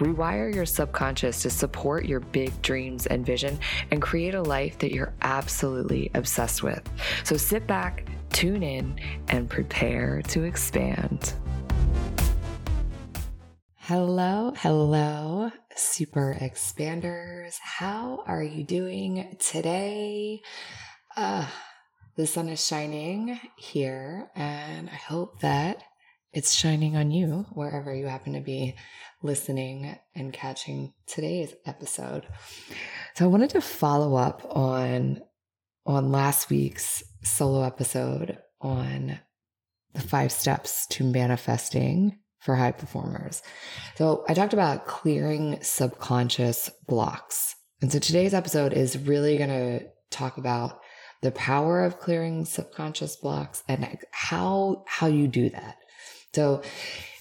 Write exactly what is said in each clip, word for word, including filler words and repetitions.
rewire your subconscious to support your big dreams and vision, and create a life that you're absolutely obsessed with. So sit back, tune in, and prepare to expand. Hello, hello, Super Expanders. How are you doing today? Uh, the sun is shining here, and I hope that it's shining on you wherever you happen to be listening and catching today's episode. So I wanted to follow up on, on last week's solo episode on the five steps to manifesting for high performers. So I talked about clearing subconscious blocks. And so today's episode is really going to talk about the power of clearing subconscious blocks and how, how you do that. So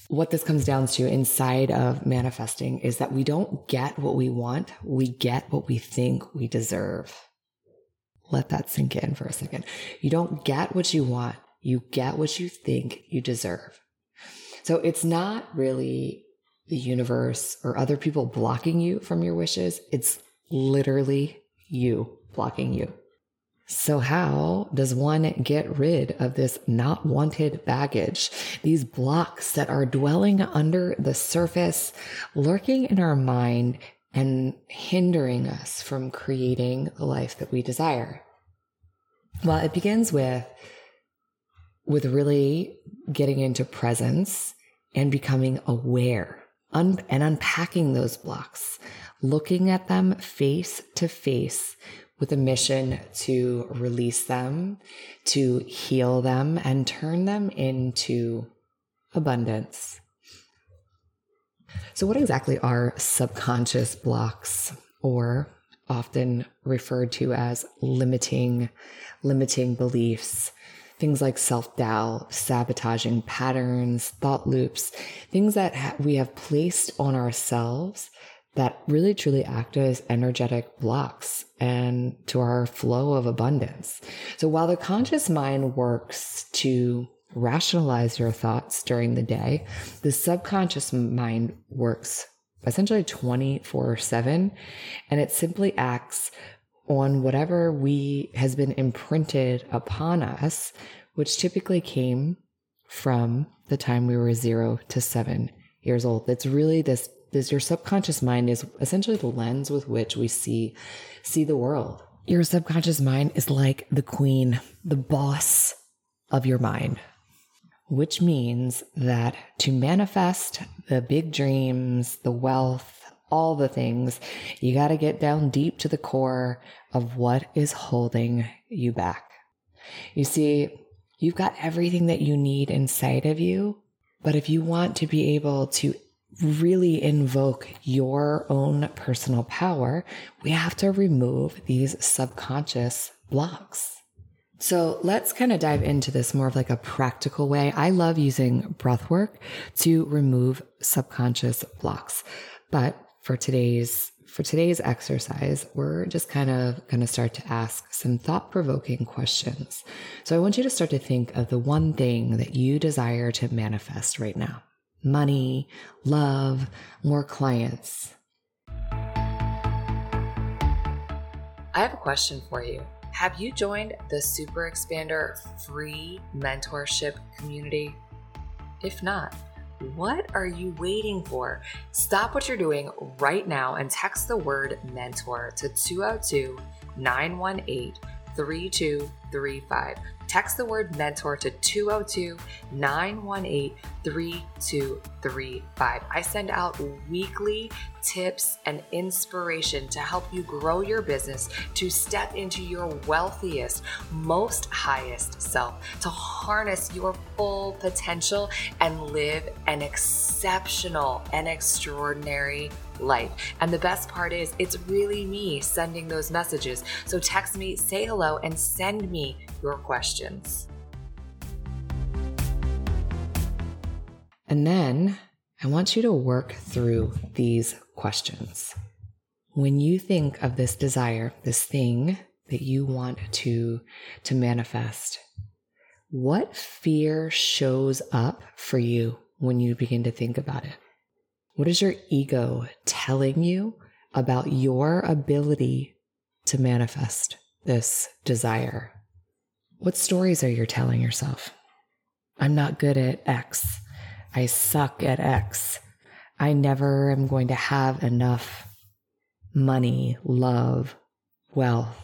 what this comes down to inside of manifesting is that we don't get what we want. We get what we think we deserve. Let that sink in for a second. You don't get what you want. You get what you think you deserve. So it's not really the universe or other people blocking you from your wishes. It's literally you blocking you. So how does one get rid of this not wanted baggage, these blocks that are dwelling under the surface, lurking in our mind and hindering us from creating the life that we desire? Well, it begins with, with really getting into presence and becoming aware un- and unpacking those blocks, looking at them face to face, with a mission to release them, to heal them, and turn them into abundance. So what exactly are subconscious blocks, or often referred to as limiting, limiting beliefs? Things like self-doubt, sabotaging patterns, thought loops, things that ha- we have placed on ourselves that really truly act as energetic blocks and to our flow of abundance. So while the conscious mind works to rationalize your thoughts during the day, the subconscious mind works essentially twenty-four seven, and it simply acts on whatever we has been imprinted upon us, which typically came from the time we were zero to seven years old. It's really this This, your subconscious mind is essentially the lens with which we see, see the world. Your subconscious mind is like the queen, the boss of your mind, which means that to manifest the big dreams, the wealth, all the things, you got to get down deep to the core of what is holding you back. You see, you've got everything that you need inside of you, but if you want to be able to really invoke your own personal power, we have to remove these subconscious blocks. So let's kind of dive into this more of like a practical way. I love using breath work to remove subconscious blocks. But for today's for today's exercise, we're just kind of going to start to ask some thought-provoking questions. So I want you to start to think of the one thing that you desire to manifest right now. Money, love, more clients. I have a question for you. Have you joined the Super Expander free mentorship community? If not, what are you waiting for? Stop what you're doing right now and text the word mentor to two oh two, nine one eight, three two three five. text the word mentor to two oh two, nine one eight, three two three five. I send out weekly tips and inspiration to help you grow your business, to step into your wealthiest, most highest self, to harness your full potential and live an exceptional and extraordinary life. And the best part is it's really me sending those messages. So text me, say hello, and send me your questions. And then I want you to work through these questions. When you think of this desire, this thing that you want to, to manifest, what fear shows up for you when you begin to think about it? What is your ego telling you about your ability to manifest this desire? What stories are you telling yourself? I'm not good at X. I suck at X. I never am going to have enough money, love, wealth.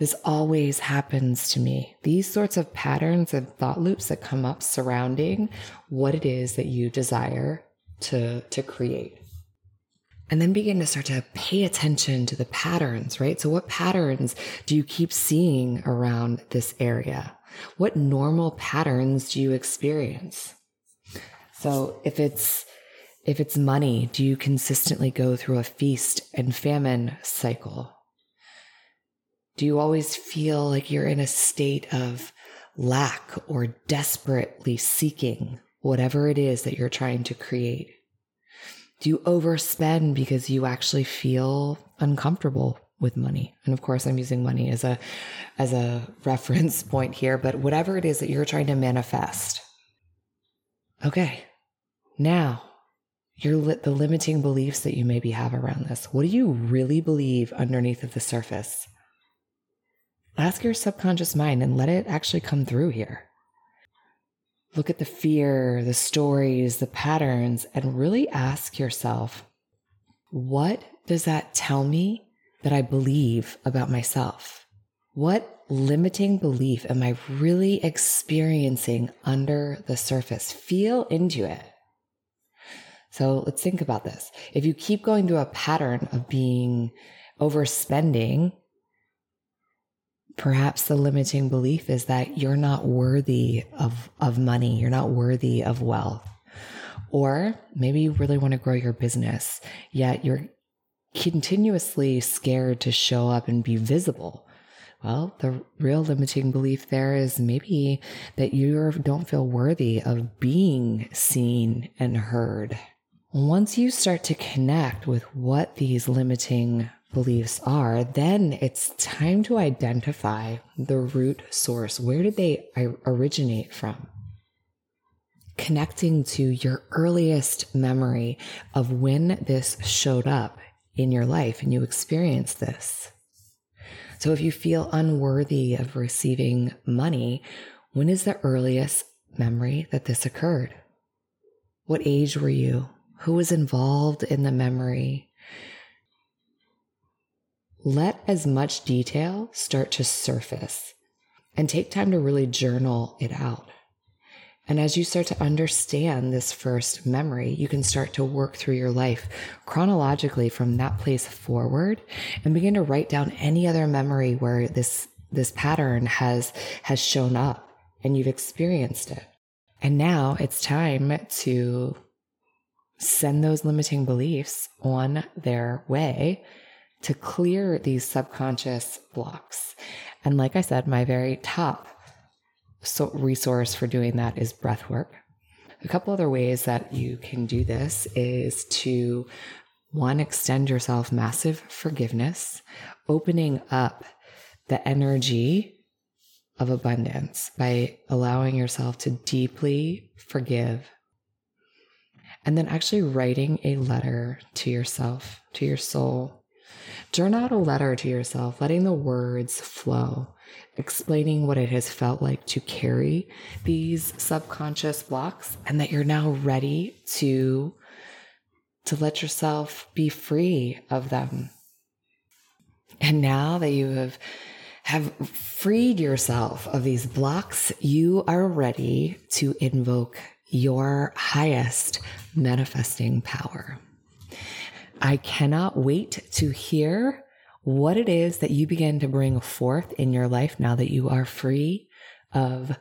This always happens to me. These sorts of patterns and thought loops that come up surrounding what it is that you desire to, to create. And then begin to start to pay attention to the patterns, right? So what patterns do you keep seeing around this area? What normal patterns do you experience? So if it's if it's money, do you consistently go through a feast and famine cycle? Do you always feel like you're in a state of lack or desperately seeking whatever it is that you're trying to create? Do you overspend because you actually feel uncomfortable with money? And of course, I'm using money as a as a reference point here, but whatever it is that you're trying to manifest. Okay, now your li- the limiting beliefs that you maybe have around this. What do you really believe underneath of the surface? Ask your subconscious mind and let it actually come through here. Look at the fear, the stories, the patterns, and really ask yourself, what does that tell me that I believe about myself? What limiting belief am I really experiencing under the surface? Feel into it. So let's think about this. If you keep going through a pattern of being overspending, perhaps the limiting belief is that you're not worthy of, of money. You're not worthy of wealth. Or maybe you really want to grow your business, yet you're continuously scared to show up and be visible. Well, the real limiting belief there is maybe that you don't feel worthy of being seen and heard. Once you start to connect with what these limiting beliefs are, then it's time to identify the root source. Where did they originate from? Connecting to your earliest memory of when this showed up in your life and you experienced this. So if you feel unworthy of receiving money, when is the earliest memory that this occurred? What age were you? Who was involved in the memory? Let as much detail start to surface and take time to really journal it out. And as you start to understand this first memory, you can start to work through your life chronologically from that place forward and begin to write down any other memory where this, this pattern has, has shown up and you've experienced it. And now it's time to send those limiting beliefs on their way to clear these subconscious blocks. And like I said, my very top so resource for doing that is breath work. A couple other ways that you can do this is to, one, extend yourself massive forgiveness, opening up the energy of abundance by allowing yourself to deeply forgive. And then actually writing a letter to yourself, to your soul. Journal out a letter to yourself, letting the words flow, explaining what it has felt like to carry these subconscious blocks, and that you're now ready to, to let yourself be free of them. And now that you have have freed yourself of these blocks, you are ready to invoke your highest manifesting power. I cannot wait to hear what it is that you begin to bring forth in your life now that you are free of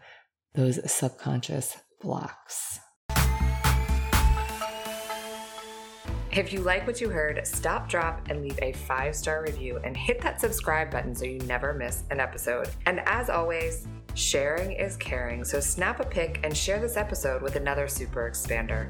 those subconscious blocks. If you like what you heard, stop, drop, and leave a five-star review and hit that subscribe button so you never miss an episode. And as always, sharing is caring, so snap a pic and share this episode with another Super Expander.